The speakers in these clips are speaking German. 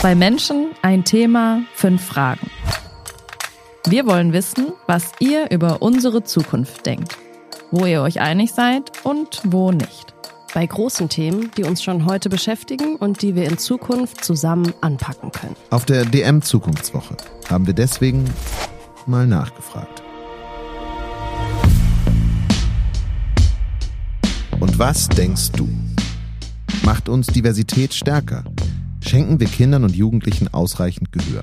Zwei Menschen, ein Thema, 5 Fragen. Wir wollen wissen, was ihr über unsere Zukunft denkt, wo ihr euch einig seid und wo nicht. Bei großen Themen, die uns schon heute beschäftigen und die wir in Zukunft zusammen anpacken können. Auf der DM-Zukunftswoche haben wir deswegen mal nachgefragt. Und was denkst du? Macht uns Diversität stärker? Schenken wir Kindern und Jugendlichen ausreichend Gehör?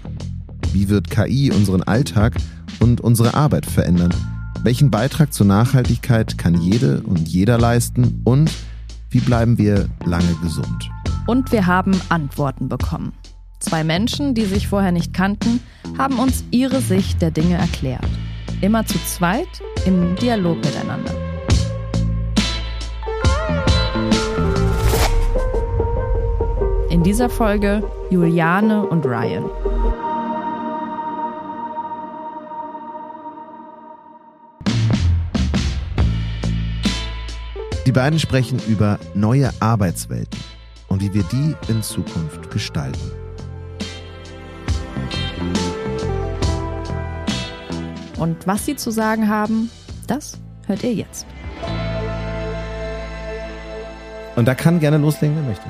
Wie wird KI unseren Alltag und unsere Arbeit verändern? Welchen Beitrag zur Nachhaltigkeit kann jede und jeder leisten? Und wie bleiben wir lange gesund? Und wir haben Antworten bekommen. Zwei Menschen, die sich vorher nicht kannten, haben uns ihre Sicht der Dinge erklärt. Immer zu zweit, im Dialog miteinander. In dieser Folge Juliane und Ryan. Die beiden sprechen über neue Arbeitswelten und wie wir die in Zukunft gestalten. Und was sie zu sagen haben, das hört ihr jetzt. Und da kann gerne loslegen, wer möchte.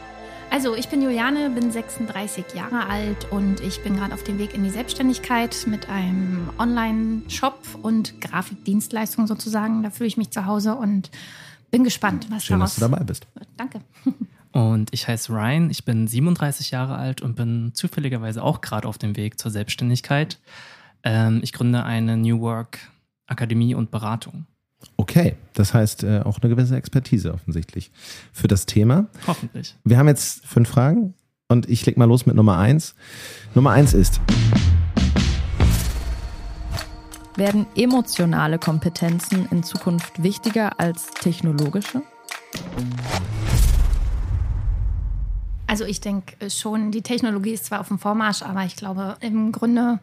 Also, ich bin Juliane, bin 36 Jahre alt und ich bin gerade auf dem Weg in die Selbstständigkeit mit einem Online-Shop und Grafikdienstleistung sozusagen. Da fühle ich mich zu Hause und bin gespannt, was schön, daraus dass du dabei bist. Danke. Und ich heiße Ryan, ich bin 37 Jahre alt und bin zufälligerweise auch gerade auf dem Weg zur Selbstständigkeit. Ich gründe eine New Work Akademie und Beratung. Okay, das heißt auch eine gewisse Expertise offensichtlich für das Thema. Hoffentlich. Wir haben jetzt 5 Fragen und ich leg mal los mit Nummer 1. Nummer 1 ist: Werden emotionale Kompetenzen in Zukunft wichtiger als technologische? Also ich denke schon, die Technologie ist zwar auf dem Vormarsch, aber ich glaube im Grunde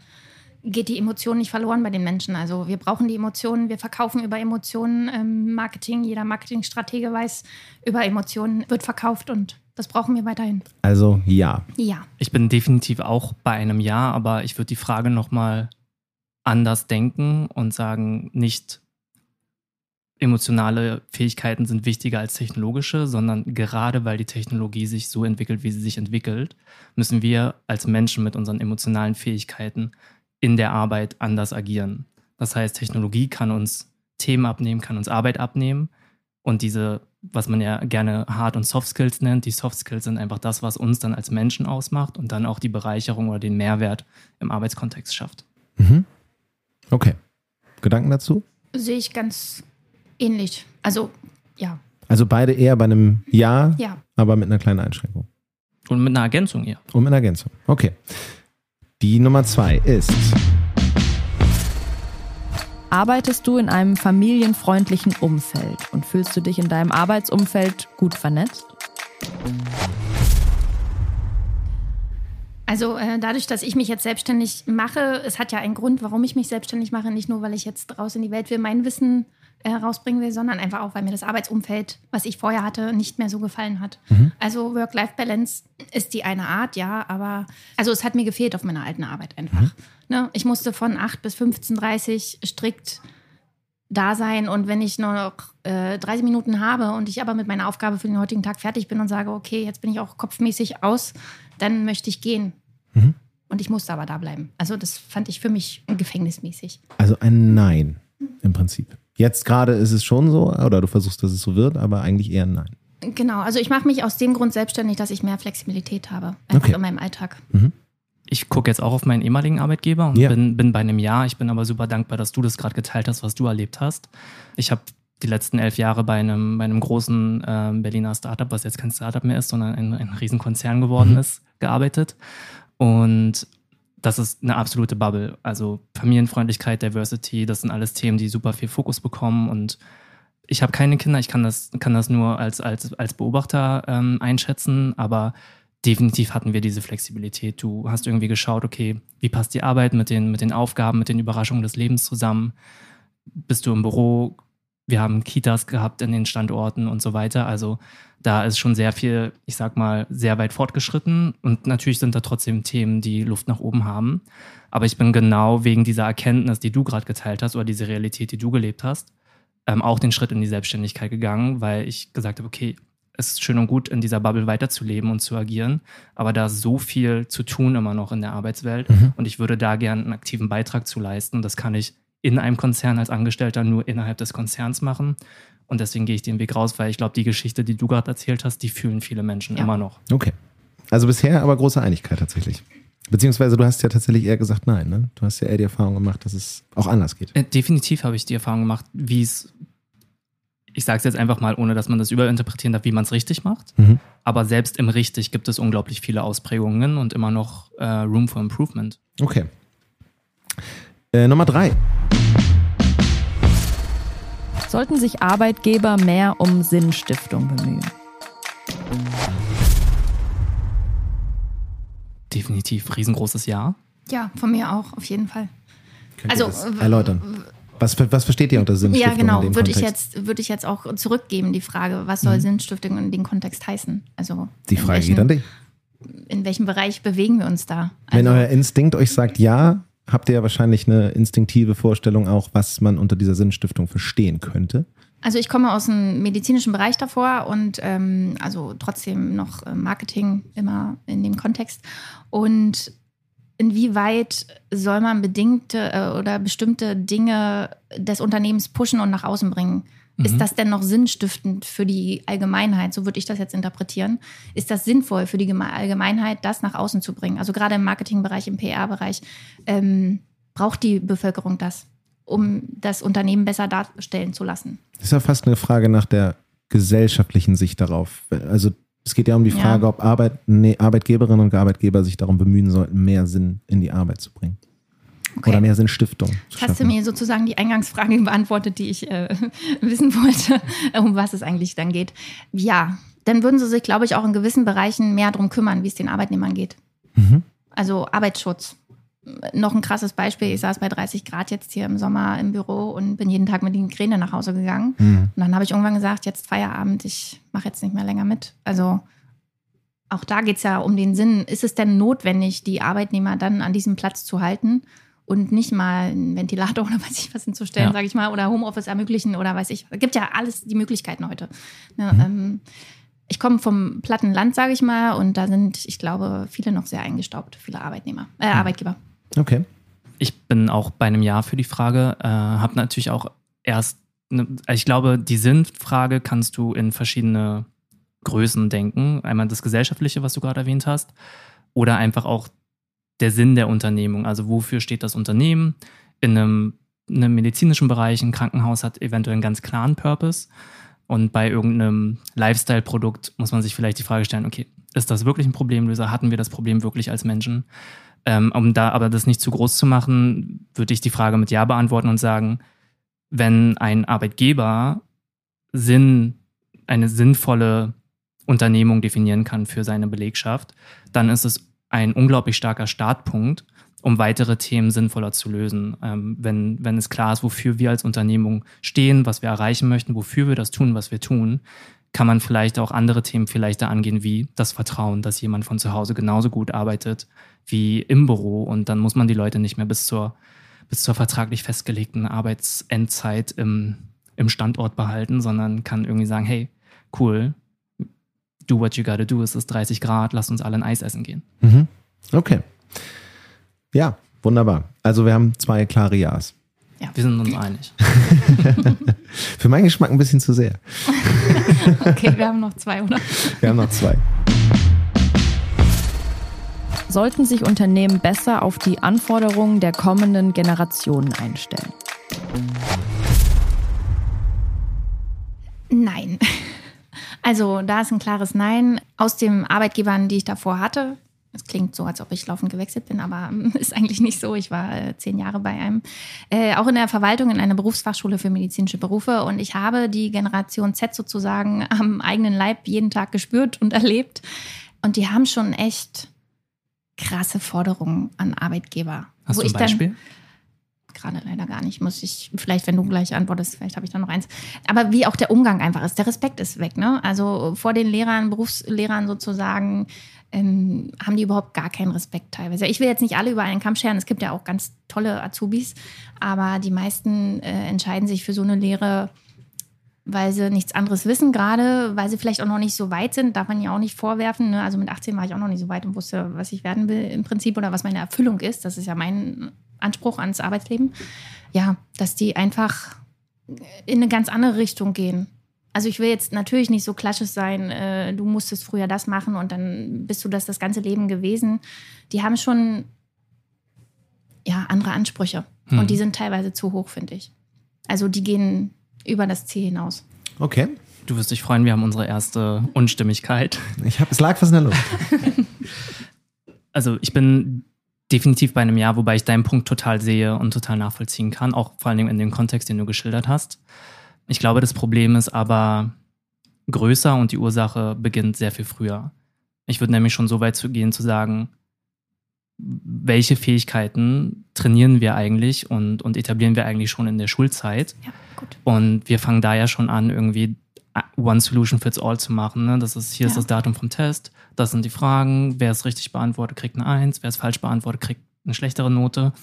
geht die Emotion nicht verloren bei den Menschen. Also wir brauchen die Emotionen, wir verkaufen über Emotionen, Marketing, jeder Marketingstratege weiß, über Emotionen wird verkauft und das brauchen wir weiterhin. Also ja. Ja. Ich bin definitiv auch bei einem Ja, aber ich würde die Frage nochmal anders denken und sagen, nicht emotionale Fähigkeiten sind wichtiger als technologische, sondern gerade weil die Technologie sich so entwickelt, wie sie sich entwickelt, müssen wir als Menschen mit unseren emotionalen Fähigkeiten in der Arbeit anders agieren. Das heißt, Technologie kann uns Themen abnehmen, kann uns Arbeit abnehmen und diese, was man ja gerne Hard- und Soft-Skills nennt, die Soft-Skills sind einfach das, was uns dann als Menschen ausmacht und dann auch die Bereicherung oder den Mehrwert im Arbeitskontext schafft. Mhm. Okay. Gedanken dazu? Sehe ich ganz ähnlich. Also, ja. Also beide eher bei einem Ja, aber mit einer kleinen Einschränkung. Und mit einer Ergänzung eher. Und mit einer Ergänzung. Okay. Die Nummer 2 ist: Arbeitest du in einem familienfreundlichen Umfeld und fühlst du dich in deinem Arbeitsumfeld gut vernetzt? Also dadurch, dass ich mich jetzt selbstständig mache, es hat ja einen Grund, warum ich mich selbstständig mache, nicht nur, weil ich jetzt raus in die Welt will, mein Wissen rausbringen will, sondern einfach auch, weil mir das Arbeitsumfeld, was ich vorher hatte, nicht mehr so gefallen hat. Mhm. Also Work-Life-Balance ist die eine Art, ja, aber also es hat mir gefehlt auf meiner alten Arbeit einfach. Mhm. Ne? Ich musste von 8 bis 15:30 strikt da sein und wenn ich nur noch 30 Minuten habe und ich aber mit meiner Aufgabe für den heutigen Tag fertig bin und sage, okay, jetzt bin ich auch kopfmäßig aus, dann möchte ich gehen. Mhm. Und ich musste aber da bleiben. Also das fand ich für mich gefängnismäßig. Also ein Nein im Prinzip. Jetzt gerade ist es schon so, oder du versuchst, dass es so wird, aber eigentlich eher ein Nein. Genau, also ich mache mich aus dem Grund selbstständig, dass ich mehr Flexibilität habe, einfach in meinem Alltag. Mhm. Ich gucke jetzt auch auf meinen ehemaligen Arbeitgeber und bin bei einem Ja. Ich bin aber super dankbar, dass du das gerade geteilt hast, was du erlebt hast. Ich habe die letzten 11 Jahre bei einem großen Berliner Startup, was jetzt kein Startup mehr ist, sondern ein Riesenkonzern geworden ist, gearbeitet. Und das ist eine absolute Bubble. Also Familienfreundlichkeit, Diversity, das sind alles Themen, die super viel Fokus bekommen. Und ich habe keine Kinder, ich kann das nur als Beobachter einschätzen. Aber definitiv hatten wir diese Flexibilität. Du hast irgendwie geschaut, okay, wie passt die Arbeit mit den Aufgaben, mit den Überraschungen des Lebens zusammen? Bist du im Büro? Wir haben Kitas gehabt in den Standorten und so weiter. Also da ist schon sehr viel, ich sag mal, sehr weit fortgeschritten. Und natürlich sind da trotzdem Themen, die Luft nach oben haben. Aber ich bin genau wegen dieser Erkenntnis, die du gerade geteilt hast oder diese Realität, die du gelebt hast, auch den Schritt in die Selbstständigkeit gegangen, weil ich gesagt habe, okay, es ist schön und gut, in dieser Bubble weiterzuleben und zu agieren, aber da ist so viel zu tun immer noch in der Arbeitswelt und ich würde da gerne einen aktiven Beitrag zu leisten. Das kann ich in einem Konzern als Angestellter nur innerhalb des Konzerns machen und deswegen gehe ich den Weg raus, weil ich glaube, die Geschichte, die du gerade erzählt hast, die fühlen viele Menschen immer noch. Okay, also bisher aber große Einigkeit tatsächlich. Beziehungsweise du hast ja tatsächlich eher gesagt nein, ne? Du hast ja eher die Erfahrung gemacht, dass es auch anders geht. Definitiv habe ich die Erfahrung gemacht, wie es, ich sage es jetzt einfach mal, ohne dass man das überinterpretieren darf, wie man es richtig macht. Aber selbst im richtig gibt es unglaublich viele Ausprägungen und immer noch Room for Improvement. Okay. Nummer 3. Sollten sich Arbeitgeber mehr um Sinnstiftung bemühen? Definitiv, riesengroßes Ja. Ja, von mir auch, auf jeden Fall. Könnt ihr das erläutern? Was versteht ihr unter Sinnstiftung? Ja, genau, in dem würde ich jetzt auch zurückgeben, die Frage, was soll Sinnstiftung in dem Kontext heißen? Also die Frage geht an dich. In welchem Bereich bewegen wir uns da? Also, wenn euer Instinkt euch sagt ja, habt ihr ja wahrscheinlich eine instinktive Vorstellung auch, was man unter dieser Sinnstiftung verstehen könnte. Also ich komme aus dem medizinischen Bereich davor und also trotzdem noch Marketing immer in dem Kontext. Und inwieweit soll man bedingte oder bestimmte Dinge des Unternehmens pushen und nach außen bringen? Ist das denn noch sinnstiftend für die Allgemeinheit? So würde ich das jetzt interpretieren. Ist das sinnvoll für die Allgemeinheit, das nach außen zu bringen? Also gerade im Marketingbereich, im PR-Bereich, braucht die Bevölkerung das, um das Unternehmen besser darstellen zu lassen? Das ist ja fast eine Frage nach der gesellschaftlichen Sicht darauf. Also es geht ja um die Frage, ob Arbeitgeberinnen und Arbeitgeber sich darum bemühen sollten, mehr Sinn in die Arbeit zu bringen. Okay. Oder mehr Sinnstiftung. Hast du mir sozusagen die Eingangsfrage beantwortet, die ich wissen wollte, um was es eigentlich dann geht? Ja, dann würden sie sich, glaube ich, auch in gewissen Bereichen mehr darum kümmern, wie es den Arbeitnehmern geht. Also Arbeitsschutz. Noch ein krasses Beispiel, ich saß bei 30 Grad jetzt hier im Sommer im Büro und bin jeden Tag mit den Kränen nach Hause gegangen. Und dann habe ich irgendwann gesagt, jetzt Feierabend, ich mache jetzt nicht mehr länger mit. Also auch da geht es ja um den Sinn. Ist es denn notwendig, die Arbeitnehmer dann an diesem Platz zu halten und nicht mal einen Ventilator oder weiß ich was hinzustellen, sage ich mal, oder Homeoffice ermöglichen oder weiß ich. Es gibt ja alles die Möglichkeiten heute. Ne, ich komme vom platten Land, sage ich mal, und da sind, ich glaube, viele noch sehr eingestaubt, viele Arbeitgeber. Okay. Ich bin auch bei einem Ja für die Frage. Habe natürlich auch erst, ich glaube, die Sinnfrage kannst du in verschiedene Größen denken. Einmal das Gesellschaftliche, was du gerade erwähnt hast, oder einfach auch der Sinn der Unternehmung. Also wofür steht das Unternehmen? In einem medizinischen Bereich, ein Krankenhaus hat eventuell einen ganz klaren Purpose. Und bei irgendeinem Lifestyle-Produkt muss man sich vielleicht die Frage stellen, okay, ist das wirklich ein Problemlöser? Hatten wir das Problem wirklich als Menschen? Um da aber das nicht zu groß zu machen, würde ich die Frage mit Ja beantworten und sagen, wenn ein Arbeitgeber eine sinnvolle Unternehmung definieren kann für seine Belegschaft, dann ist es ein unglaublich starker Startpunkt, um weitere Themen sinnvoller zu lösen. Wenn es klar ist, wofür wir als Unternehmung stehen, was wir erreichen möchten, wofür wir das tun, was wir tun, kann man vielleicht auch andere Themen vielleicht da angehen, wie das Vertrauen, dass jemand von zu Hause genauso gut arbeitet wie im Büro. Und dann muss man die Leute nicht mehr bis zur vertraglich festgelegten Arbeitsendzeit im Standort behalten, sondern kann irgendwie sagen, hey, cool, do what you gotta do, es ist 30 Grad, lasst uns alle ein Eis essen gehen. Okay. Ja, wunderbar. Also wir haben 2 klare Ja's. Ja, wir sind uns einig. Für meinen Geschmack ein bisschen zu sehr. Okay, wir haben noch 2, oder? Wir haben noch 2. Sollten sich Unternehmen besser auf die Anforderungen der kommenden Generationen einstellen? Nein. Also da ist ein klares Nein. Aus den Arbeitgebern, die ich davor hatte, das klingt so, als ob ich laufend gewechselt bin, aber ist eigentlich nicht so. Ich war 10 Jahre bei einem, auch in der Verwaltung, in einer Berufsfachschule für medizinische Berufe. Und ich habe die Generation Z sozusagen am eigenen Leib jeden Tag gespürt und erlebt. Und die haben schon echt krasse Forderungen an Arbeitgeber. Hast du ein Beispiel? gerade leider gar nicht, muss ich, vielleicht wenn du gleich antwortest, vielleicht habe ich da noch eins, aber wie auch der Umgang einfach ist, der Respekt ist weg, ne? Also vor den Lehrern, Berufslehrern sozusagen, haben die überhaupt gar keinen Respekt teilweise. Ich will jetzt nicht alle über einen Kamm scheren, es gibt ja auch ganz tolle Azubis, aber die meisten entscheiden sich für so eine Lehre, weil sie nichts anderes wissen gerade, weil sie vielleicht auch noch nicht so weit sind, darf man ja auch nicht vorwerfen, ne? Also mit 18 war ich auch noch nicht so weit und wusste, was ich werden will im Prinzip oder was meine Erfüllung ist. Das ist ja mein Anspruch ans Arbeitsleben. Ja, dass die einfach in eine ganz andere Richtung gehen. Also ich will jetzt natürlich nicht so klassisch sein, du musstest früher das machen und dann bist du das ganze Leben gewesen. Die haben schon ja andere Ansprüche und die sind teilweise zu hoch, finde ich. Also die gehen über das Ziel hinaus. Okay. Du wirst dich freuen, wir haben unsere erste Unstimmigkeit. Es lag was in der Luft. Also ich bin definitiv bei einem Ja, wobei ich deinen Punkt total sehe und total nachvollziehen kann, auch vor allem in dem Kontext, den du geschildert hast. Ich glaube, das Problem ist aber größer und die Ursache beginnt sehr viel früher. Ich würde nämlich schon so weit gehen zu sagen, welche Fähigkeiten trainieren wir eigentlich und etablieren wir eigentlich schon in der Schulzeit? Ja, gut. Und wir fangen da ja schon an, irgendwie One Solution Fits All zu machen. Ne? Ist das Datum vom Test, das sind die Fragen, wer es richtig beantwortet, kriegt eine 1, wer es falsch beantwortet, kriegt eine schlechtere Note.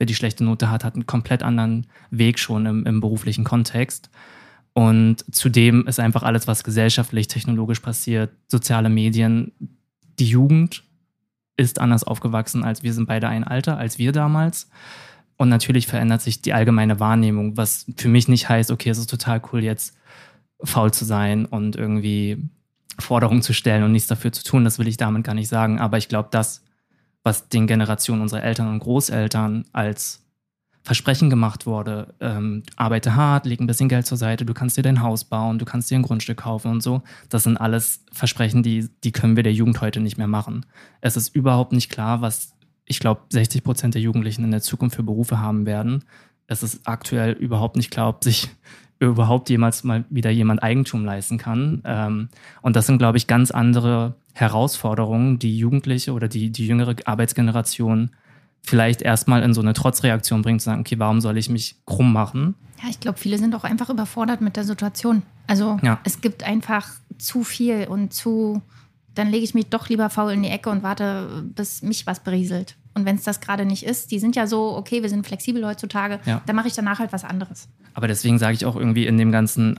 Wer die schlechte Note hat, hat einen komplett anderen Weg schon im beruflichen Kontext. Und zudem ist einfach alles, was gesellschaftlich, technologisch passiert, soziale Medien, die Jugend ist anders aufgewachsen, als wir sind beide ein Alter, als wir damals. Und natürlich verändert sich die allgemeine Wahrnehmung, was für mich nicht heißt, okay, es ist total cool, jetzt faul zu sein und irgendwie Forderungen zu stellen und nichts dafür zu tun. Das will ich damit gar nicht sagen. Aber ich glaube, das, was den Generationen unserer Eltern und Großeltern als Versprechen gemacht wurde, arbeite hart, leg ein bisschen Geld zur Seite, du kannst dir dein Haus bauen, du kannst dir ein Grundstück kaufen und so. Das sind alles Versprechen, die können wir der Jugend heute nicht mehr machen. Es ist überhaupt nicht klar, was, ich glaube, 60% der Jugendlichen in der Zukunft für Berufe haben werden. Es ist aktuell überhaupt nicht klar, ob sich überhaupt jemals mal wieder jemand Eigentum leisten kann. Und das sind, glaube ich, ganz andere Herausforderungen, die Jugendliche oder die jüngere Arbeitsgeneration vielleicht erstmal in so eine Trotzreaktion bringt, zu sagen, okay, warum soll ich mich krumm machen? Ja, ich glaube, viele sind auch einfach überfordert mit der Situation. Also Es gibt einfach zu viel und dann lege ich mich doch lieber faul in die Ecke und warte, bis mich was berieselt. Und wenn es das gerade nicht ist, die sind ja so, okay, wir sind flexibel heutzutage, Dann mache ich danach halt was anderes. Aber deswegen sage ich auch irgendwie in dem ganzen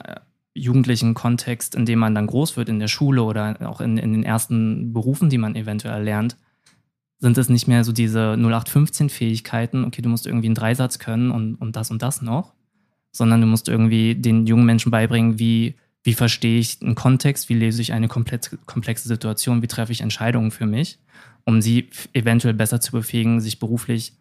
jugendlichen Kontext, in dem man dann groß wird, in der Schule oder auch in den ersten Berufen, die man eventuell lernt, sind es nicht mehr so diese 0815-Fähigkeiten, okay, du musst irgendwie einen Dreisatz können und das noch, sondern du musst irgendwie den jungen Menschen beibringen, wie verstehe ich einen Kontext, wie lese ich eine komplexe Situation, wie treffe ich Entscheidungen für mich, um sie eventuell besser zu befähigen, sich beruflich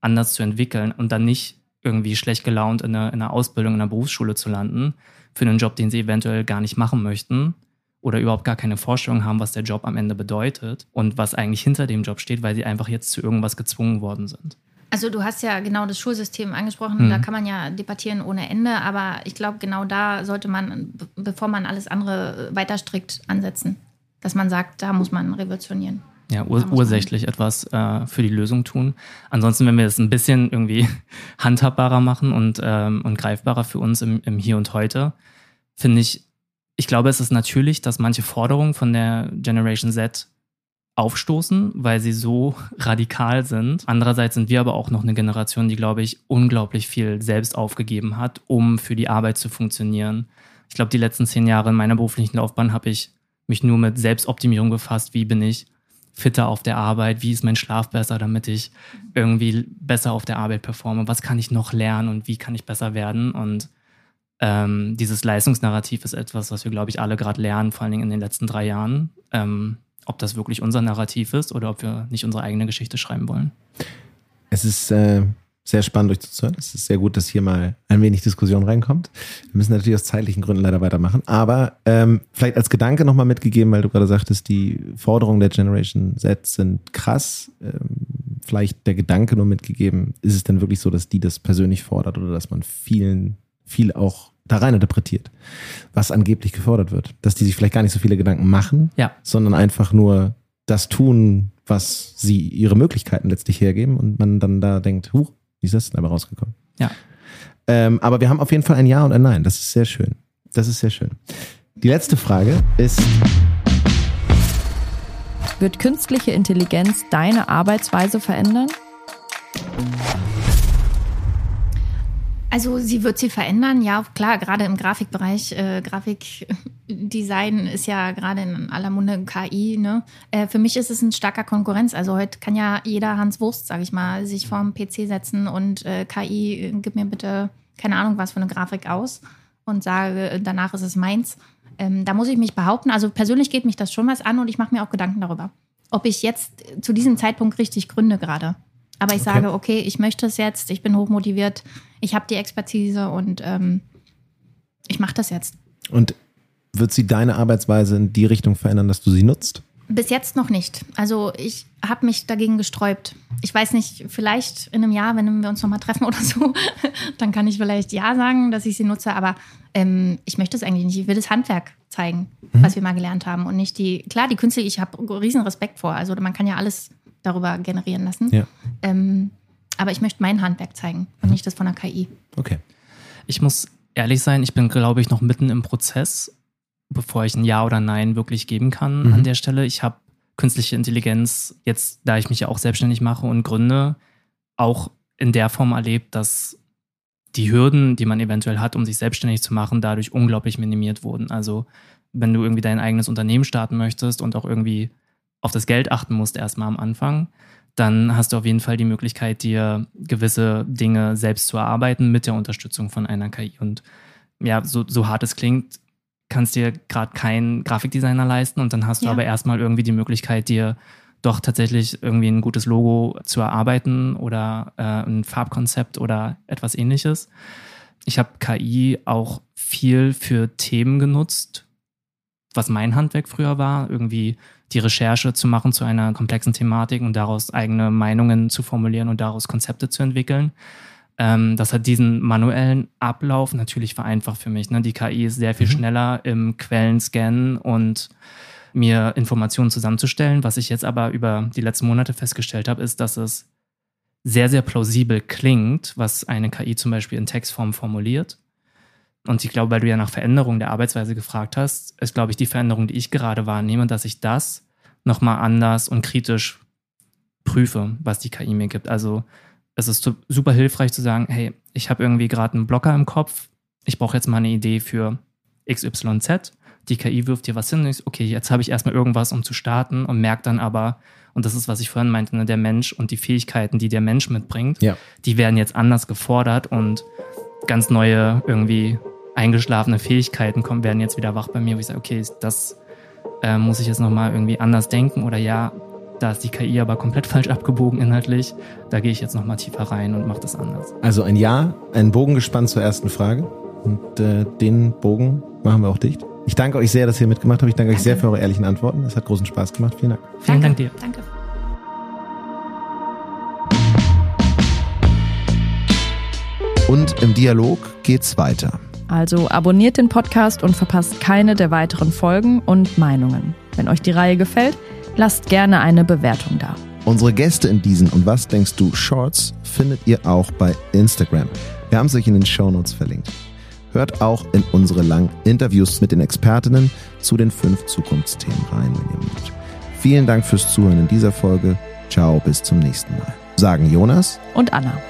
anders zu entwickeln und dann nicht irgendwie schlecht gelaunt in einer Ausbildung, in einer Berufsschule zu landen, für einen Job, den sie eventuell gar nicht machen möchten, oder überhaupt gar keine Vorstellung haben, was der Job am Ende bedeutet und was eigentlich hinter dem Job steht, weil sie einfach jetzt zu irgendwas gezwungen worden sind. Also du hast ja genau das Schulsystem angesprochen, Da kann man ja debattieren ohne Ende, aber ich glaube, genau da sollte man, bevor man alles andere weiter strikt ansetzen, dass man sagt, da muss man revolutionieren. Ja, ursächlich etwas für die Lösung tun. Ansonsten, wenn wir das ein bisschen irgendwie handhabbarer machen und greifbarer für uns im Hier und Heute, finde ich, ich glaube, es ist natürlich, dass manche Forderungen von der Generation Z aufstoßen, weil sie so radikal sind. Andererseits sind wir aber auch noch eine Generation, die, glaube ich, unglaublich viel selbst aufgegeben hat, um für die Arbeit zu funktionieren. Ich glaube, die letzten 10 Jahre in meiner beruflichen Laufbahn habe ich mich nur mit Selbstoptimierung befasst. Wie bin ich fitter auf der Arbeit? Wie ist mein Schlaf besser, damit ich irgendwie besser auf der Arbeit performe? Was kann ich noch lernen und wie kann ich besser werden? Und dieses Leistungsnarrativ ist etwas, was wir, glaube ich, alle gerade lernen, vor allen Dingen in den letzten 3 Jahren. Ob das wirklich unser Narrativ ist oder ob wir nicht unsere eigene Geschichte schreiben wollen. Es ist sehr spannend, euch zuzuhören. Es ist sehr gut, dass hier mal ein wenig Diskussion reinkommt. Wir müssen natürlich aus zeitlichen Gründen leider weitermachen. Aber vielleicht als Gedanke nochmal mitgegeben, weil du gerade sagtest, die Forderungen der Generation Z sind krass. Vielleicht der Gedanke nur mitgegeben, ist es denn wirklich so, dass die das persönlich fordert oder dass man viel auch da rein interpretiert, was angeblich gefordert wird. Dass die sich vielleicht gar nicht so viele Gedanken machen, sondern einfach nur das tun, was sie ihre Möglichkeiten letztlich hergeben und man dann da denkt, wie ist das denn aber rausgekommen? Ja. Aber wir haben auf jeden Fall ein Ja und ein Nein. Das ist sehr schön. Das ist sehr schön. Die letzte Frage ist: Wird künstliche Intelligenz deine Arbeitsweise verändern? Also sie wird sie verändern, ja klar, gerade im Grafikbereich, Grafikdesign ist ja gerade in aller Munde KI, ne? Für mich ist es ein starker Konkurrenz, also heute kann ja jeder Hans Wurst, sag ich mal, sich vorm PC setzen und KI, gib mir bitte, keine Ahnung was für eine Grafik aus und sage, danach ist es meins. Da muss ich mich behaupten, also persönlich geht mich das schon was an und ich mache mir auch Gedanken darüber, ob ich jetzt zu diesem Zeitpunkt richtig gründe gerade. Aber ich sage, okay, ich möchte es jetzt, ich bin hochmotiviert, ich habe die Expertise und ich mache das jetzt. Und wird sie deine Arbeitsweise in die Richtung verändern, dass du sie nutzt? Bis jetzt noch nicht. Also ich habe mich dagegen gesträubt. Ich weiß nicht, vielleicht in einem Jahr, wenn wir uns nochmal treffen oder so, dann kann ich vielleicht ja sagen, dass ich sie nutze. Aber ich möchte es eigentlich nicht. Ich will das Handwerk zeigen, was wir mal gelernt haben. Und nicht die, klar, die Künstler, ich habe riesen Respekt vor. Also man kann ja alles darüber generieren lassen. Ja. Aber ich möchte mein Handwerk zeigen und nicht das von der KI. Okay. Ich muss ehrlich sein, ich bin, glaube ich, noch mitten im Prozess, bevor ich ein Ja oder Nein wirklich geben kann an der Stelle. Ich habe künstliche Intelligenz jetzt, da ich mich ja auch selbstständig mache und gründe, auch in der Form erlebt, dass die Hürden, die man eventuell hat, um sich selbstständig zu machen, dadurch unglaublich minimiert wurden. Also wenn du irgendwie dein eigenes Unternehmen starten möchtest und auch irgendwie auf das Geld achten musst erstmal am Anfang, dann hast du auf jeden Fall die Möglichkeit, dir gewisse Dinge selbst zu erarbeiten mit der Unterstützung von einer KI. Und ja, so hart es klingt, kannst dir gerade keinen Grafikdesigner leisten und dann hast du aber erstmal irgendwie die Möglichkeit, dir doch tatsächlich irgendwie ein gutes Logo zu erarbeiten oder ein Farbkonzept oder etwas Ähnliches. Ich habe KI auch viel für Themen genutzt, was mein Handwerk früher war, irgendwie die Recherche zu machen zu einer komplexen Thematik und daraus eigene Meinungen zu formulieren und daraus Konzepte zu entwickeln. Das hat diesen manuellen Ablauf natürlich vereinfacht für mich. Ne? Die KI ist sehr viel schneller im Quellenscannen und mir Informationen zusammenzustellen. Was ich jetzt aber über die letzten Monate festgestellt habe, ist, dass es sehr, sehr plausibel klingt, was eine KI zum Beispiel in Textform formuliert. Und ich glaube, weil du ja nach Veränderung der Arbeitsweise gefragt hast, ist, glaube ich, die Veränderung, die ich gerade wahrnehme, dass ich das nochmal anders und kritisch prüfe, was die KI mir gibt. Also es ist super hilfreich zu sagen, hey, ich habe irgendwie gerade einen Blocker im Kopf, ich brauche jetzt mal eine Idee für XYZ, die KI wirft dir was hin und ich, okay, jetzt habe ich erstmal irgendwas, um zu starten und merke dann aber, und das ist, was ich vorhin meinte, ne, der Mensch und die Fähigkeiten, die der Mensch mitbringt, die werden jetzt anders gefordert und ganz neue irgendwie eingeschlafene Fähigkeiten werden jetzt wieder wach bei mir, wo ich sage, okay, das muss ich jetzt nochmal irgendwie anders denken oder ja, da ist die KI aber komplett falsch abgebogen inhaltlich, da gehe ich jetzt nochmal tiefer rein und mache das anders. Also ein Ja, einen Bogen gespannt zur ersten Frage und den Bogen machen wir auch dicht. Ich danke euch sehr, dass ihr mitgemacht habt, ich danke euch sehr für eure ehrlichen Antworten, es hat großen Spaß gemacht, vielen Dank. Vielen Dank dir. Danke. Und im Dialog geht's weiter. Also abonniert den Podcast und verpasst keine der weiteren Folgen und Meinungen. Wenn euch die Reihe gefällt, lasst gerne eine Bewertung da. Unsere Gäste in diesen und was denkst du Shorts findet ihr auch bei Instagram. Wir haben es euch in den Shownotes verlinkt. Hört auch in unsere langen Interviews mit den Expertinnen zu den 5 Zukunftsthemen rein, wenn ihr mögt. Vielen Dank fürs Zuhören in dieser Folge. Ciao, bis zum nächsten Mal. Sagen Jonas und Anna.